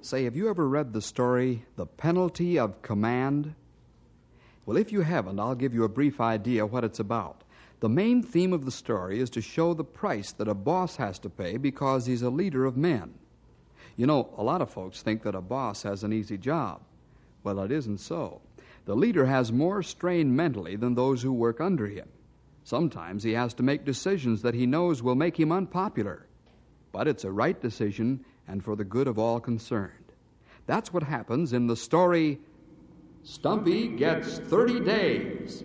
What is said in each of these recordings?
Say, have you ever read the story, The Penalty of Command? Well, if you haven't, I'll give you a brief idea what it's about. The main theme of the story is to show the price that a boss has to pay because he's a leader of men. You know, a lot of folks think that a boss has an easy job. Well, it isn't so. The leader has more strain mentally than those who work under him. Sometimes he has to make decisions that he knows will make him unpopular. But it's a right decision and for the good of all concerned. That's what happens in the story, Stumpy Gets 30 Days.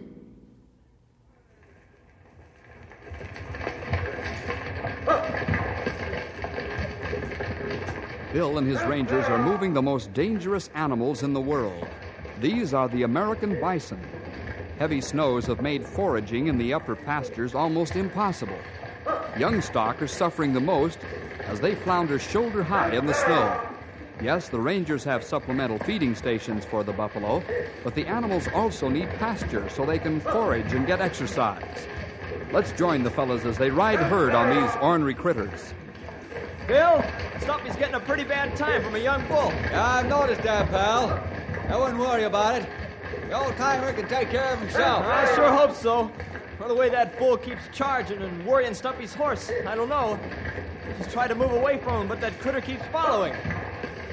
Bill and his rangers are moving the most dangerous animals in the world. These are the American bison. Heavy snows have made foraging in the upper pastures almost impossible. Young stock are suffering the most as they flounder shoulder high in the snow. Yes, the rangers have supplemental feeding stations for the buffalo, but the animals also need pasture so they can forage and get exercise. Let's join the fellas as they ride herd on these ornery critters. Bill, Stumpy's getting a pretty bad time from a young bull. Yeah, I've noticed that, pal. I wouldn't worry about it. The old-timer can take care of himself. I sure hope so. By the way, that bull keeps charging and worrying Stumpy's horse. I don't know. He's tried to move away from him, but that critter keeps following.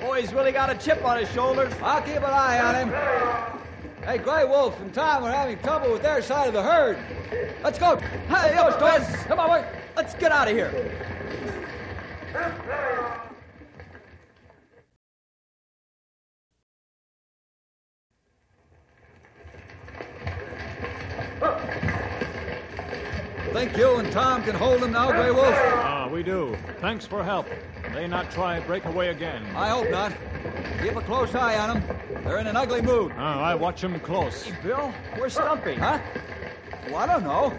Boy, he's really got a chip on his shoulders. I'll keep an eye on him. Hey, Grey Wolf and Tom are having trouble with their side of the herd. Let's go. Hey, yo, Stumpy. Come on, boy. Let's get out of here. Think you and Tom can hold them now, Grey Wolf? We do. Thanks for help. They not try to break away again. I hope not. Keep a close eye on them. They're in an ugly mood. I watch them close. Hey, Bill, where's Stumpy? Huh? Well, I don't know.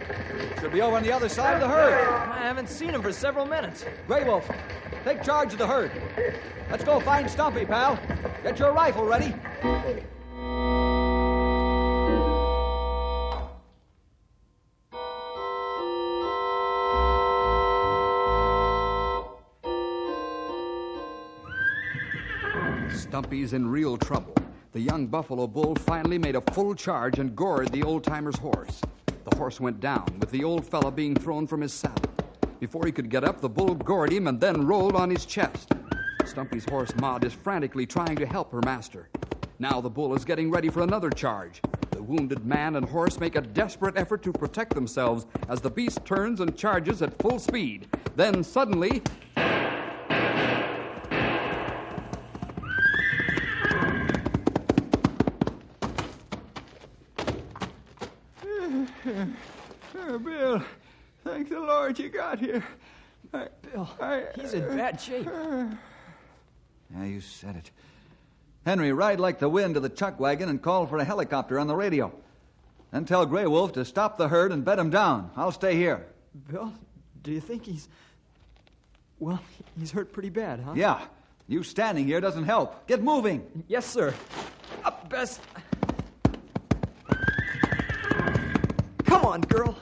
Should be over on the other side of the herd. I haven't seen him for several minutes. Grey Wolf, take charge of the herd. Let's go find Stumpy, pal. Get your rifle ready. Stumpy's in real trouble. The young buffalo bull finally made a full charge and gored the old-timer's horse. The horse went down, with the old fella being thrown from his saddle. Before he could get up, the bull gored him and then rolled on his chest. Stumpy's horse, Maud, is frantically trying to help her master. Now the bull is getting ready for another charge. The wounded man and horse make a desperate effort to protect themselves as the beast turns and charges at full speed. Then suddenly... Bill, thank the Lord you got here. Bill, he's in bad shape. Yeah, you said it. Henry, ride like the wind to the chuck wagon and call for a helicopter on the radio. Then tell Grey Wolf to stop the herd and bed him down. I'll stay here. Bill, do you think he's... Well, he's hurt pretty bad, huh? Yeah. You standing here doesn't help. Get moving. Yes, sir. Up, Bess. Come on, girl.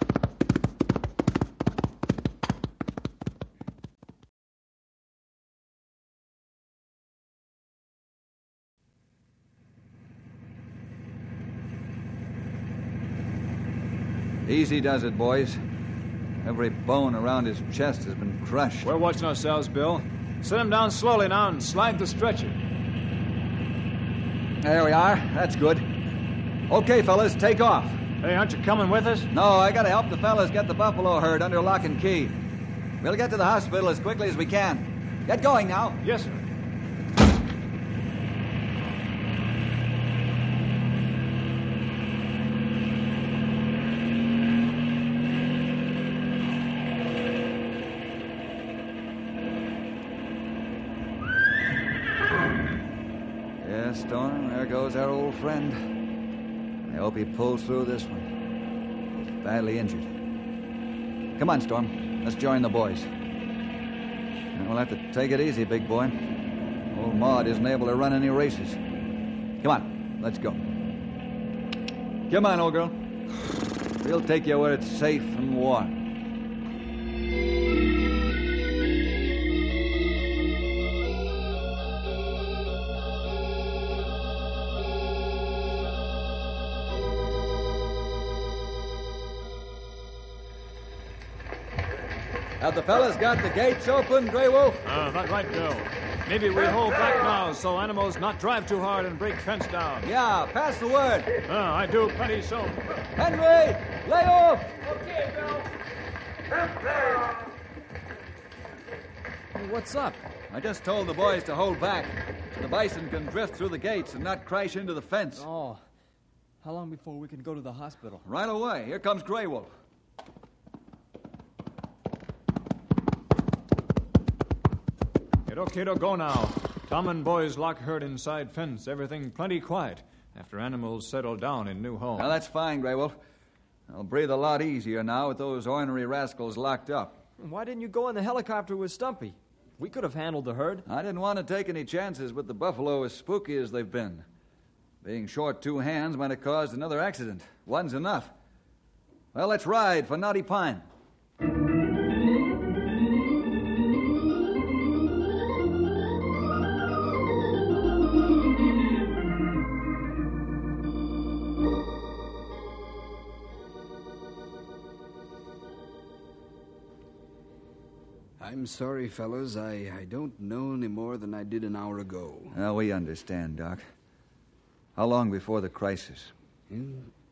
Easy does it, boys. Every bone around his chest has been crushed. We're watching ourselves, Bill. Sit him down slowly now and slide the stretcher. There we are. That's good. Okay, fellas, take off. Hey, aren't you coming with us? No, I gotta help the fellas get the buffalo herd under lock and key. We'll get to the hospital as quickly as we can. Get going now. Yes, sir. Storm, there goes our old friend. I hope he pulls through this one. He's badly injured. Come on, Storm. Let's join the boys. And we'll have to take it easy, big boy. Old Maud isn't able to run any races. Come on, let's go. Come on, old girl. We'll take you where it's safe and warm. Have the fellas got the gates open, Grey Wolf? That's right, Bill. Maybe we hold back now so animals not drive too hard and break fence down. Yeah, pass the word. I do plenty so. Henry, lay off! Okay, Bill. Hey, what's up? I just told the boys to hold back. The bison can drift through the gates and not crash into the fence. Oh. How long before we can go to the hospital? Right away. Here comes Grey Wolf. Okay, go now. Tom and boys lock herd inside fence. Everything plenty quiet after animals settle down in new home. Now, that's fine, Grey Wolf. I'll breathe a lot easier now with those ornery rascals locked up. Why didn't you go in the helicopter with Stumpy? We could have handled the herd. I didn't want to take any chances with the buffalo as spooky as they've been. Being short two hands might have caused another accident. One's enough. Well, let's ride for Naughty Pine. I'm sorry, fellas. I don't know any more than I did an hour ago. Well, we understand, Doc. How long before the crisis?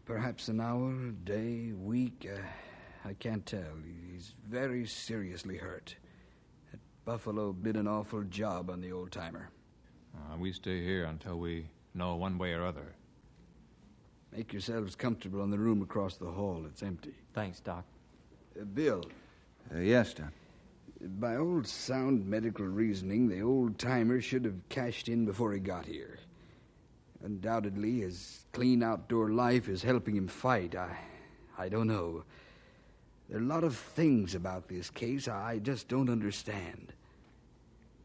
Perhaps an hour, a day, week. I can't tell. He's very seriously hurt. That buffalo did an awful job on the old-timer. We stay here until we know one way or other. Make yourselves comfortable in the room across the hall. It's empty. Thanks, Doc. Bill. Yes, Doc. By old sound medical reasoning, the old-timer should have cashed in before he got here. Undoubtedly, his clean outdoor life is helping him fight. I don't know. There are a lot of things about this case I just don't understand.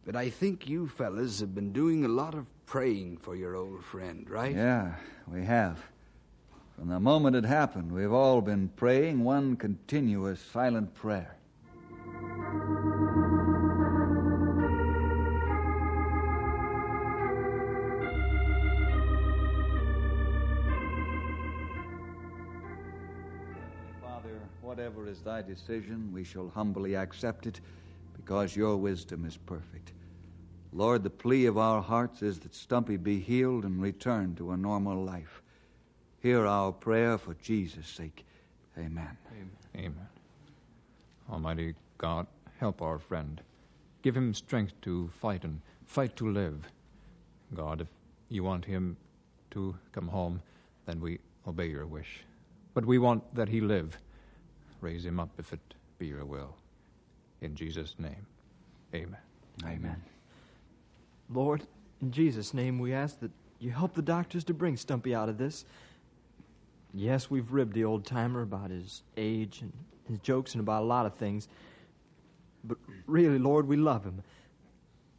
But I think you fellas have been doing a lot of praying for your old friend, right? Yeah, we have. From the moment it happened, we've all been praying one continuous silent prayer. Whatever is thy decision, we shall humbly accept it, because your wisdom is perfect. Lord, the plea of our hearts is that Stumpy be healed and returned to a normal life. Hear our prayer for Jesus' sake. Amen. Amen. Amen. Almighty God, help our friend. Give him strength to fight and fight to live. God, if you want him to come home, then we obey your wish. But we want that he live. Raise him up if it be your will. In Jesus' name, amen. Amen. Lord, in Jesus' name we ask that you help the doctors to bring Stumpy out of this. Yes, we've ribbed the old-timer about his age and his jokes and about a lot of things. But really, Lord, we love him.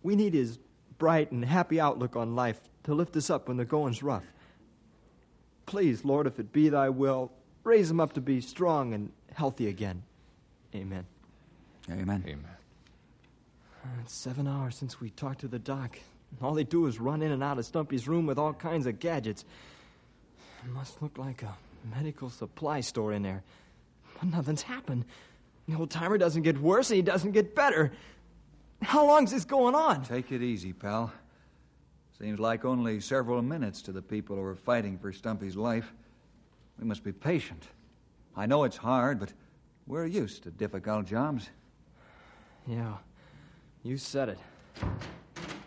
We need his bright and happy outlook on life to lift us up when the going's rough. Please, Lord, if it be thy will, raise him up to be strong and healthy again. Amen. Amen. Amen. It's 7 hours since we talked to the doc. All they do is run in and out of Stumpy's room with all kinds of gadgets. It must look like a medical supply store in there. Nothing's happened. The old timer doesn't get worse and he doesn't get better. How long's this going on? Take it easy, pal. Seems like only several minutes to the people who are fighting for Stumpy's life. We must be patient. I know it's hard, but we're used to difficult jobs. Yeah, you said it.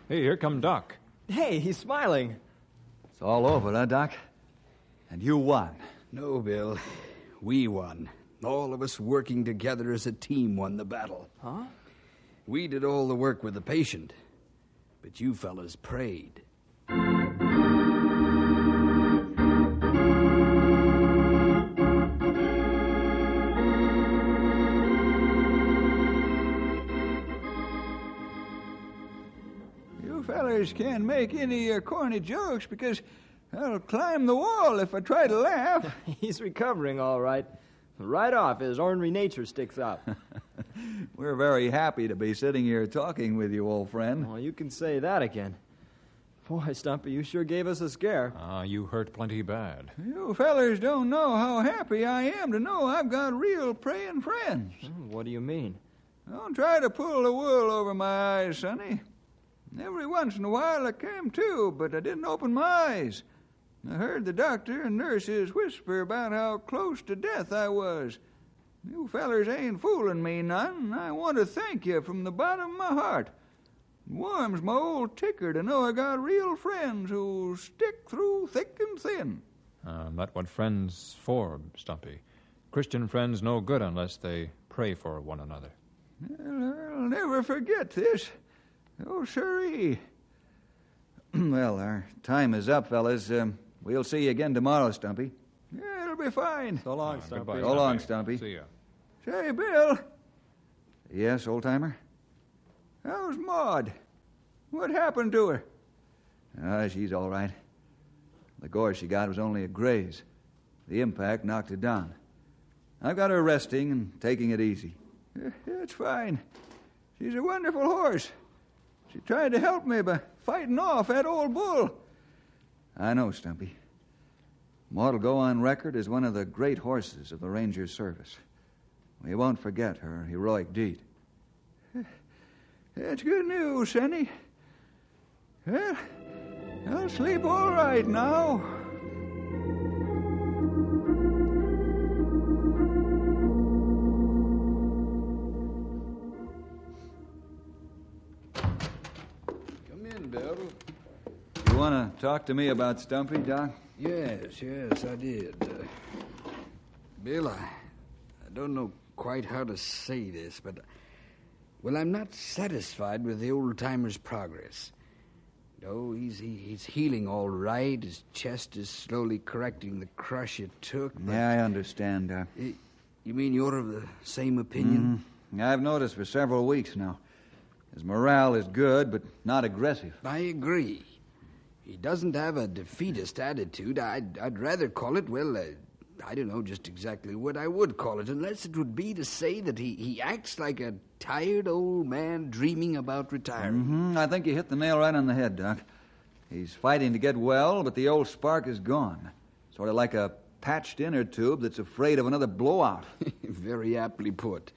Hey, here come Doc. Hey, he's smiling. It's all over, huh, Doc? And you won. No, Bill. We won. All of us working together as a team won the battle. Huh? We did all the work with the patient, but you fellas prayed. Can't make any corny jokes because I'll climb the wall if I try to laugh. He's recovering all right. Right off, his ornery nature sticks out. We're very happy to be sitting here talking with you, old friend. Well, you can say that again. Boy, Stumpy, you sure gave us a scare. You hurt plenty bad. You fellers don't know how happy I am to know I've got real praying friends. What do you mean? Don't try to pull the wool over my eyes, Sonny. Every once in a while I came to, but I didn't open my eyes. I heard the doctor and nurses whisper about how close to death I was. You fellers ain't fooling me none, and I want to thank you from the bottom of my heart. It warms my old ticker to know I got real friends who stick through thick and thin. That's what friends for, Stumpy. Christian friends no good unless they pray for one another. I'll never forget this. Oh, siree. Well, our time is up, fellas. We'll see you again tomorrow, Stumpy. Yeah, it'll be fine. So long, Stumpy. Goodbye, Stumpy. So long, Stumpy. See ya. Say, Bill. Yes, old-timer? How's Maud? What happened to her? She's all right. The gore she got was only a graze. The impact knocked her down. I've got her resting and taking it easy. It's fine. She's a wonderful horse. She tried to help me by fighting off that old bull. I know, Stumpy. Maud'll go on record as one of the great horses of the Ranger's service. We won't forget her heroic deed. That's good news, Sonny. Well, I'll sleep all right now. You want to talk to me about Stumpy, Doc? Yes, I did. Bill, I don't know quite how to say this, but... Well, I'm not satisfied with the old-timer's progress. No, he's healing all right. His chest is slowly correcting the crush it took. Yeah, I understand, Doc. You mean you're of the same opinion? Mm-hmm. I've noticed for several weeks now. His morale is good, but not aggressive. I agree. He doesn't have a defeatist attitude. I'd rather call it, I don't know just exactly what I would call it, unless it would be to say that he acts like a tired old man dreaming about retiring. Mm-hmm. I think you hit the nail right on the head, Doc. He's fighting to get well, but the old spark is gone. Sort of like a patched inner tube that's afraid of another blowout. Very aptly put.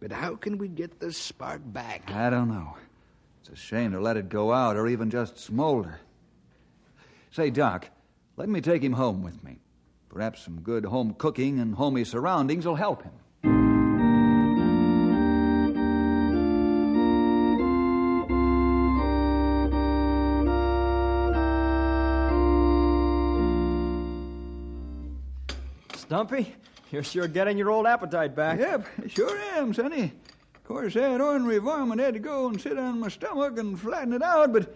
But how can we get the spark back? I don't know. It's a shame to let it go out or even just smolder. Say, Doc, let me take him home with me. Perhaps some good home cooking and homey surroundings will help him. Stumpy? You're sure getting your old appetite back. Yep, I sure am, Sonny. Of course, that ornery varmint had to go and sit on my stomach and flatten it out, but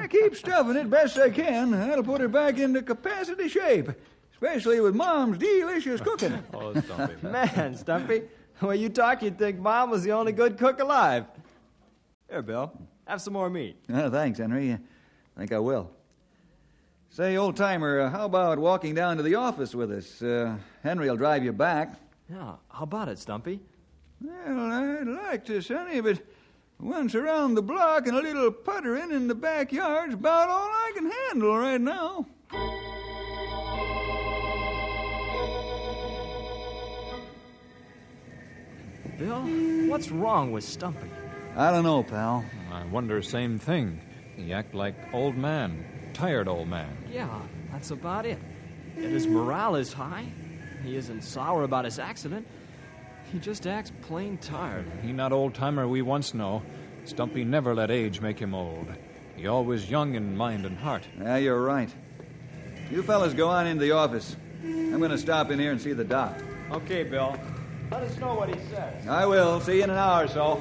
I keep stuffing it best I can. That'll put her back into capacity shape, especially with Mom's delicious cooking. Oh, Stumpy. Man, Stumpy, the way you talk, you'd think Mom was the only good cook alive. Here, Bill, have some more meat. Oh, thanks, Henry. I think I will. Say, old-timer, how about walking down to the office with us? Henry will drive you back. Yeah, how about it, Stumpy? Well, I'd like to, Sonny, but once around the block and a little puttering in the backyard's about all I can handle right now. Bill, what's wrong with Stumpy? I don't know, pal. I wonder same thing. He act like old man, tired old man. Yeah, that's about it. Yet his morale is high. He isn't sour about his accident. He just acts plain tired. He not old-timer we once know. Stumpy never let age make him old. He always young in mind and heart. Yeah, you're right. You fellas go on into the office. I'm going to stop in here and see the doc. Okay, Bill. Let us know what he says. I will. See you in an hour or so.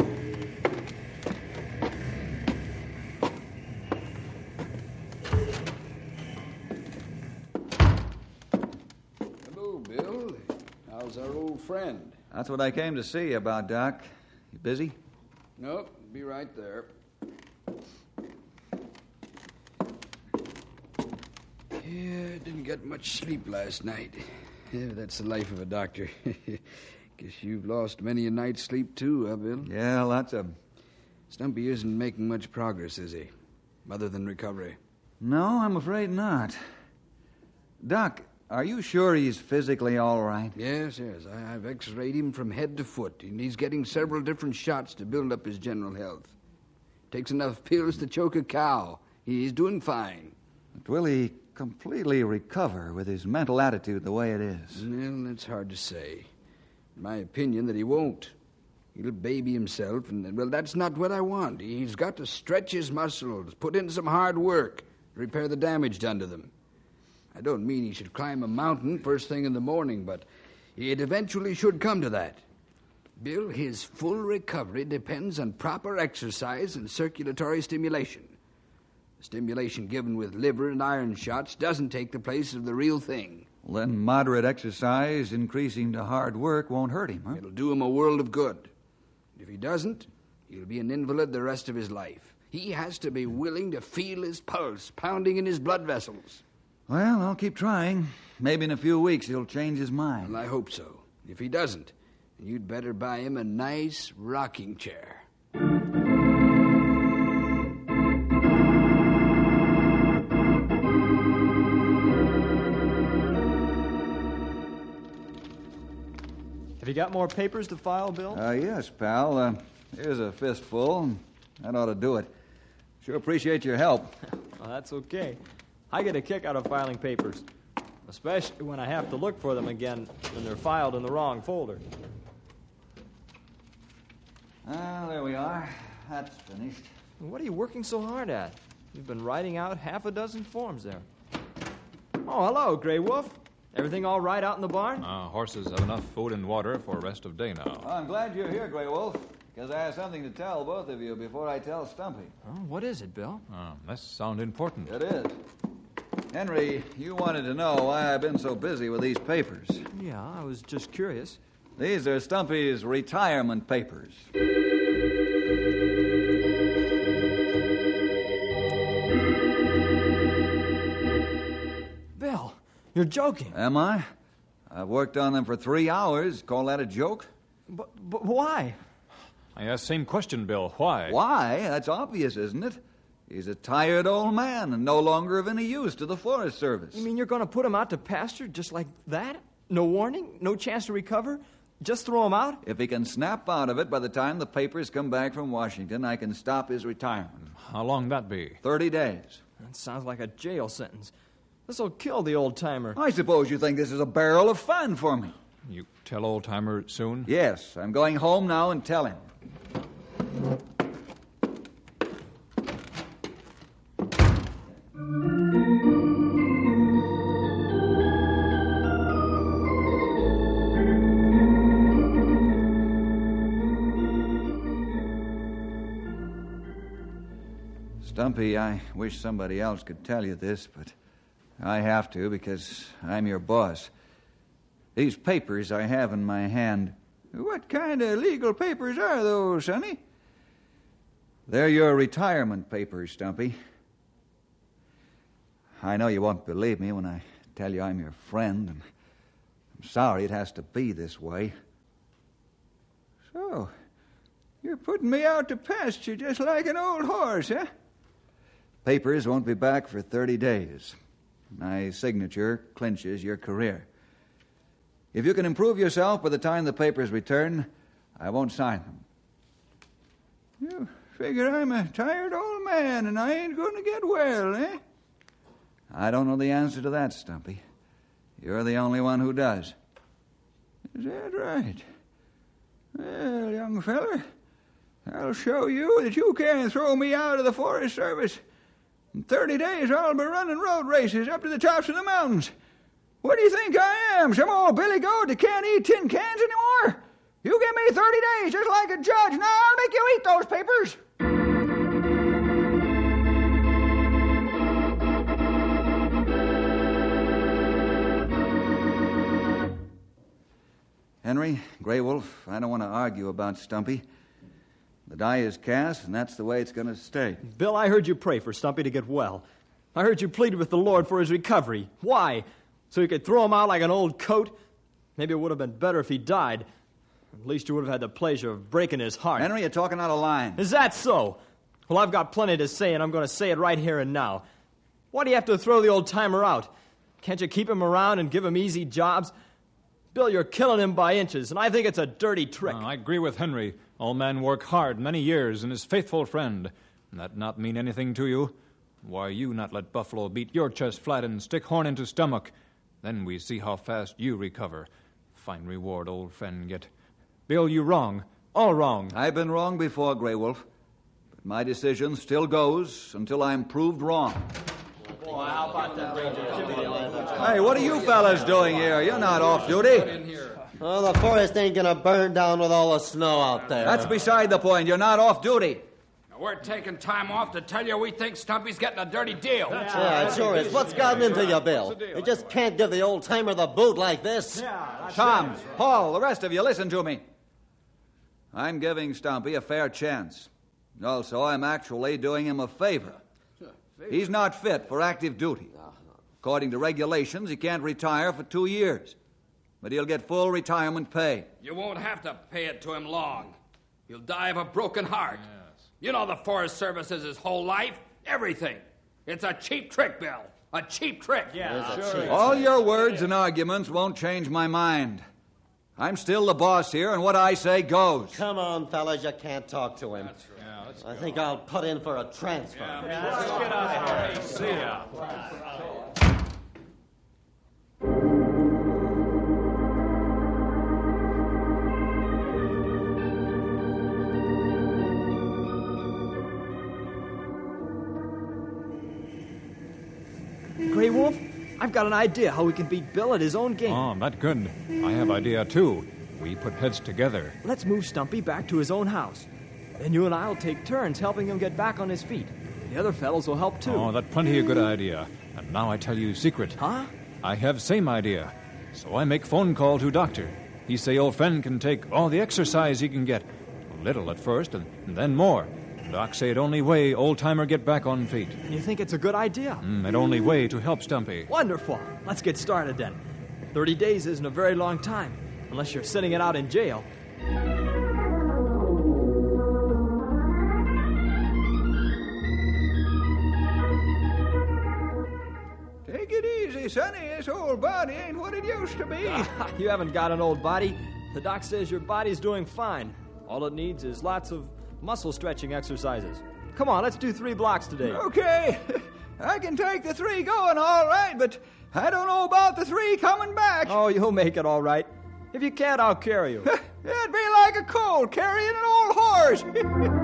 Hello, Bill. How's our old friend? That's what I came to see you about, Doc. You busy? Nope. Be right there. Yeah, didn't get much sleep last night. Yeah, that's the life of a doctor. Guess you've lost many a night's sleep, too, huh, Bill? Yeah, lots of them. Stumpy isn't making much progress, is he? Other than recovery. No, I'm afraid not. Doc, are you sure he's physically all right? Yes. I've x-rayed him from head to foot, and he's getting several different shots to build up his general health. Takes enough pills to choke a cow. He's doing fine. But will he completely recover with his mental attitude the way it is? Well, that's hard to say. In my opinion, that he won't. He'll baby himself, and, well, that's not what I want. He's got to stretch his muscles, put in some hard work, repair the damage done to them. I don't mean he should climb a mountain first thing in the morning, but it eventually should come to that. Bill, his full recovery depends on proper exercise and circulatory stimulation. Stimulation given with liver and iron shots doesn't take the place of the real thing. Well, then moderate exercise, increasing to hard work, won't hurt him, huh? It'll do him a world of good. If he doesn't, he'll be an invalid the rest of his life. He has to be willing to feel his pulse pounding in his blood vessels. Well, I'll keep trying. Maybe in a few weeks he'll change his mind. Well, I hope so. If he doesn't, you'd better buy him a nice rocking chair. Have you got more papers to file, Bill? Yes, pal. Here's a fistful. That ought to do it. Sure appreciate your help. Well, that's okay. I get a kick out of filing papers, especially when I have to look for them again when they're filed in the wrong folder. There we are. That's finished. What are you working so hard at? You've been writing out half a dozen forms there. Oh, hello, Grey Wolf. Everything all right out in the barn? Horses have enough food and water for rest of day now. Well, I'm glad you're here, Grey Wolf, because I have something to tell both of you before I tell Stumpy. Oh, what is it, Bill? That sounds important. It is. Henry, you wanted to know why I've been so busy with these papers. Yeah, I was just curious. These are Stumpy's retirement papers. You're joking. Am I? I've worked on them for 3 hours. Call that a joke? But why? I asked the same question, Bill. Why? Why? That's obvious, isn't it? He's a tired old man and no longer of any use to the Forest Service. You mean you're going to put him out to pasture just like that? No warning? No chance to recover? Just throw him out? If he can snap out of it by the time the papers come back from Washington, I can stop his retirement. How long that be? 30 days. That sounds like a jail sentence. This'll kill the old-timer. I suppose you think this is a barrel of fun for me. You tell old-timer soon? Yes. I'm going home now and tell him. Stumpy, I wish somebody else could tell you this, but I have to, because I'm your boss. These papers I have in my hand. What kind of legal papers are those, sonny? They're your retirement papers, Stumpy. I know you won't believe me when I tell you I'm your friend, and I'm sorry it has to be this way. So, you're putting me out to pasture just like an old horse, huh? Papers won't be back for 30 days. My signature clinches your career. If you can improve yourself by the time the papers return, I won't sign them. You figure I'm a tired old man and I ain't going to get well, eh? I don't know the answer to that, Stumpy. You're the only one who does. Is that right? Well, young feller, I'll show you that you can't throw me out of the Forest Service. In 30 days, I'll be running road races up to the tops of the mountains. What do you think I am, some old billy goat that can't eat tin cans anymore? You give me 30 days just like a judge. Now I'll make you eat those papers. Henry, Grey Wolf, I don't want to argue about Stumpy. The die is cast, and that's the way it's going to stay. Bill, I heard you pray for Stumpy to get well. I heard you plead with the Lord for his recovery. Why? So you could throw him out like an old coat? Maybe it would have been better if he died. At least you would have had the pleasure of breaking his heart. Henry, you're talking out of line. Is that so? Well, I've got plenty to say, and I'm going to say it right here and now. Why do you have to throw the old-timer out? Can't you keep him around and give him easy jobs? Bill, you're killing him by inches, and I think it's a dirty trick. I agree with Henry. All men work hard many years and is faithful friend. That not mean anything to you? Why you not let Buffalo beat your chest flat and stick horn into stomach? Then we see how fast you recover. Fine reward old friend get. Bill, you wrong. All wrong. I've been wrong before, Grey Wolf. But my decision still goes until I'm proved wrong. Boy, how about that Ranger? Hey, what are you fellas doing here? You're not off duty. Oh, the forest ain't gonna burn down with all the snow out there. That's beside the point. You're not off duty. Now, we're taking time off to tell you we think Stumpy's getting a dirty deal. Yeah, it sure is. What's gotten into you, Bill? You just can't give the old-timer the boot like this. Tom, Paul, the rest of you, listen to me. I'm giving Stumpy a fair chance. Also, I'm actually doing him a favor. He's not fit for active duty. According to regulations, he can't retire for 2 years. But he'll get full retirement pay. You won't have to pay it to him long. He'll die of a broken heart. Yes. You know the Forest Service is his whole life, everything. It's a cheap trick, Bill. A cheap trick. Yeah, sure. All your words and arguments won't change my mind. I'm still the boss here, and what I say goes. Come on, fellas, you can't talk to him. That's right. I think I'll put in for a transfer. Yeah, let's get out of here. See ya. Grey Wolf, I've got an idea how we can beat Bill at his own game. Oh, that's good. I have idea, too. We put heads together. Let's move Stumpy back to his own house. Then you and I'll take turns helping him get back on his feet. The other fellows will help, too. Oh, that's plenty of good idea. And now I tell you a secret. Huh? I have same idea. So I make phone call to doctor. He say old friend can take all the exercise he can get. A little at first and then more. Doc say it only way old-timer get back on feet. You think it's a good idea? It only way to help Stumpy. Wonderful. Let's get started, then. 30 days isn't a very long time, unless you're sitting it out in jail. Sonny, this old body ain't what it used to be. You haven't got an old body. The doc says your body's doing fine. All it needs is lots of muscle stretching exercises. Come on, let's do 3 blocks today. Okay. I can take the 3 going all right, but I don't know about the 3 coming back. Oh, you'll make it all right. If you can't, I'll carry you. It'd be like a colt carrying an old horse.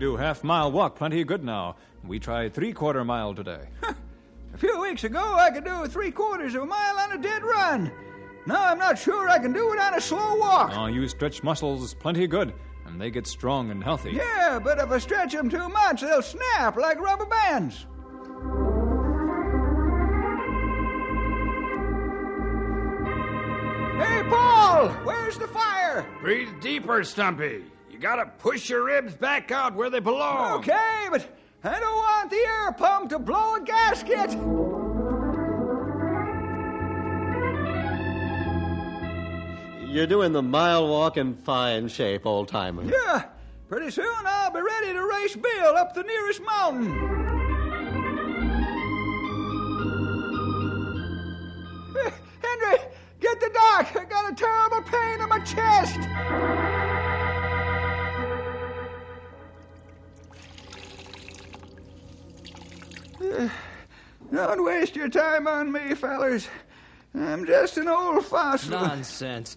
Do half-mile walk plenty good now. We tried 3/4 mile today. A few weeks ago, I could do 3/4 mile on a dead run. Now I'm not sure I can do it on a slow walk. Oh, you stretch muscles plenty good, and they get strong and healthy. Yeah, but if I stretch them too much, they'll snap like rubber bands. Hey, Paul, where's the fire? Breathe deeper, Stumpy. You gotta push your ribs back out where they belong. Okay, but I don't want the air pump to blow a gasket. You're doing the mile walk in fine shape, old-timer. Yeah, pretty soon I'll be ready to race Bill up the nearest mountain. Henry, back. I got a terrible pain in my chest. Don't waste your time on me, fellers. I'm just an old fossil. Nonsense.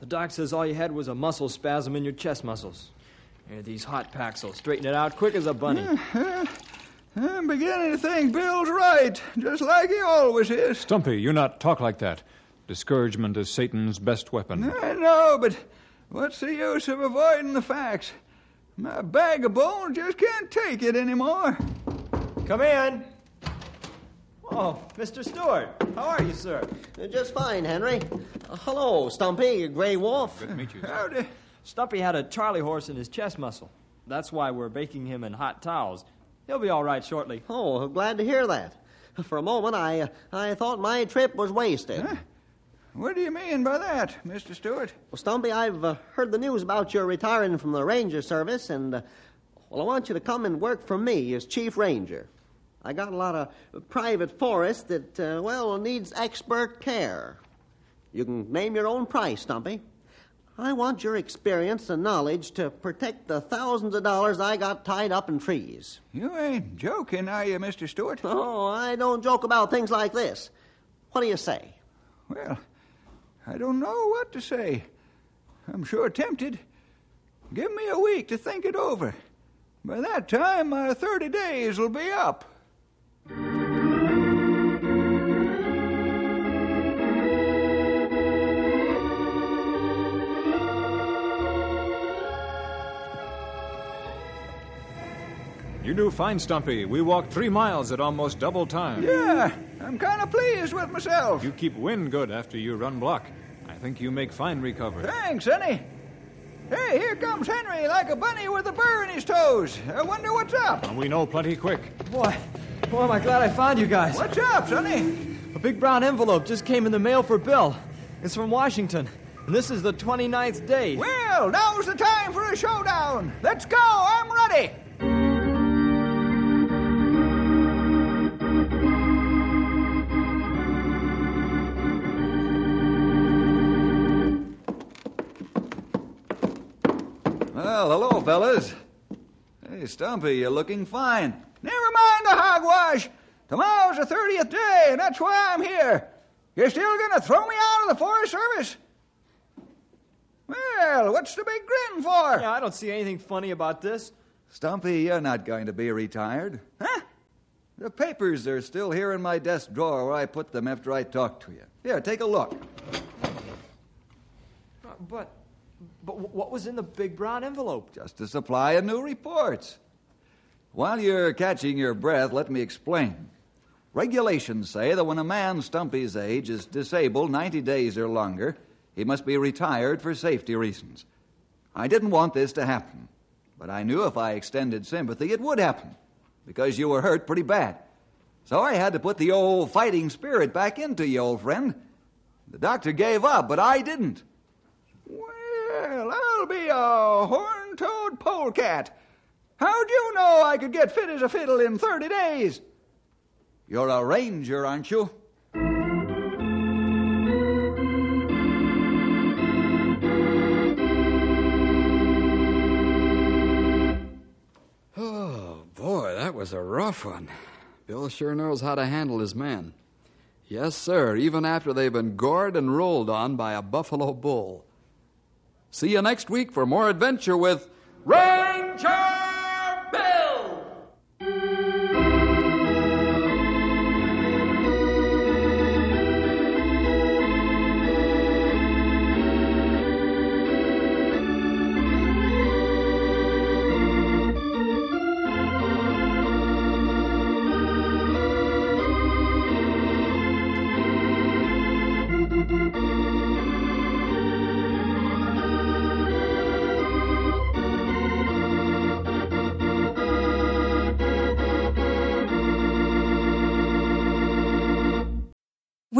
The doc says all you had was a muscle spasm in your chest muscles. Here, these hot packs will straighten it out quick as a bunny. I'm beginning to think Bill's right, just like he always is. Stumpy, you not talk like that. Discouragement is Satan's best weapon. I know, but what's the use of avoiding the facts? My bag of bones just can't take it anymore. Come in. Oh, Mr. Stewart, how are you, sir? Just fine, Henry. Hello, Stumpy, Grey Wolf. Good to meet you, sir. Howdy. Stumpy had a charley horse in his chest muscle. That's why we're baking him in hot towels. He'll be all right shortly. Oh, glad to hear that. For a moment, I thought my trip was wasted. Huh? What do you mean by that, Mr. Stewart? Well, Stumpy, I've heard the news about your retiring from the Ranger Service, and, I want you to come and work for me as Chief Ranger. I got a lot of private forest that, needs expert care. You can name your own price, Stumpy. I want your experience and knowledge to protect the thousands of dollars I got tied up in trees. You ain't joking, are you, Mr. Stewart? Oh, I don't joke about things like this. What do you say? Well, I don't know what to say. I'm sure tempted. Give me a week to think it over. By that time, my 30 days will be up. You do fine, Stumpy. We walked 3 miles at almost double time. Yeah, I'm kind of pleased with myself. You keep wind good after you run block. I think you make fine recovery. Thanks, Sonny. Hey, here comes Henry like a bunny with a burr in his toes. I wonder what's up. Well, we know plenty quick. Boy, am I glad I found you guys. What's up, Sonny? A big brown envelope just came in the mail for Bill. It's from Washington. And this is the 29th day. Well, now's the time for a showdown. Let's go. I'm ready. Well, hello, fellas. Hey, Stumpy, you're looking fine. Never mind the hogwash. Tomorrow's the 30th day, and that's why I'm here. You're still going to throw me out of the Forest Service? Well, what's the big grin for? Yeah, I don't see anything funny about this. Stumpy, you're not going to be retired. Huh? The papers are still here in my desk drawer where I put them after I talked to you. Here, take a look. But what was in the big brown envelope? Just a supply of new reports. While you're catching your breath, let me explain. Regulations say that when a man Stumpy's age is disabled 90 days or longer, he must be retired for safety reasons. I didn't want this to happen, but I knew if I extended sympathy, it would happen, because you were hurt pretty bad. So I had to put the old fighting spirit back into you, old friend. The doctor gave up, but I didn't. Well, I'll be a horn-toed polecat. How'd you know I could get fit as a fiddle in 30 days? You're a ranger, aren't you? Oh, boy, that was a rough one. Bill sure knows how to handle his men. Yes, sir, even after they've been gored and rolled on by a buffalo bull. See you next week for more adventure with Ranger Bill!